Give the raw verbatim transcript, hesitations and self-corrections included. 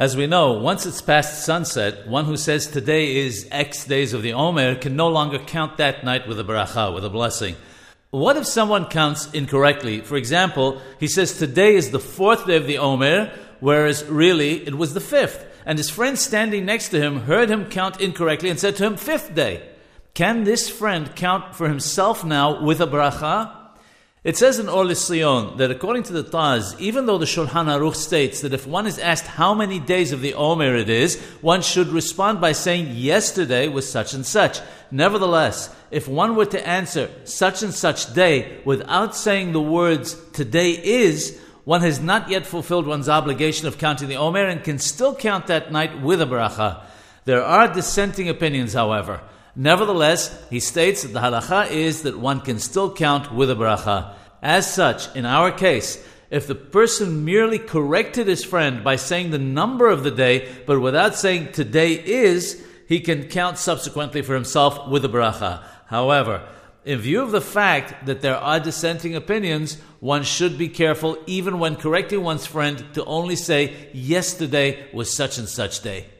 As we know, once it's past sunset, one who says today is X days of the Omer can no longer count that night with a bracha, with a blessing. What if someone counts incorrectly? For example, he says today is the fourth day of the Omer, whereas really it was the fifth. And his friend standing next to him heard him count incorrectly and said to him, fifth day. Can this friend count for himself now with a bracha? It says in Orlis Siyon that according to the Taz, even though the Shulchan Aruch states that if one is asked how many days of the Omer it is, one should respond by saying yesterday was such and such. Nevertheless, if one were to answer such and such day without saying the words today is, one has not yet fulfilled one's obligation of counting the Omer and can still count that night with a bracha. There are dissenting opinions, however. Nevertheless, he states that the halacha is that one can still count with a bracha. As such, in our case, if the person merely corrected his friend by saying the number of the day, but without saying today is, he can count subsequently for himself with a bracha. However, in view of the fact that there are dissenting opinions, one should be careful even when correcting one's friend to only say yesterday was such and such day.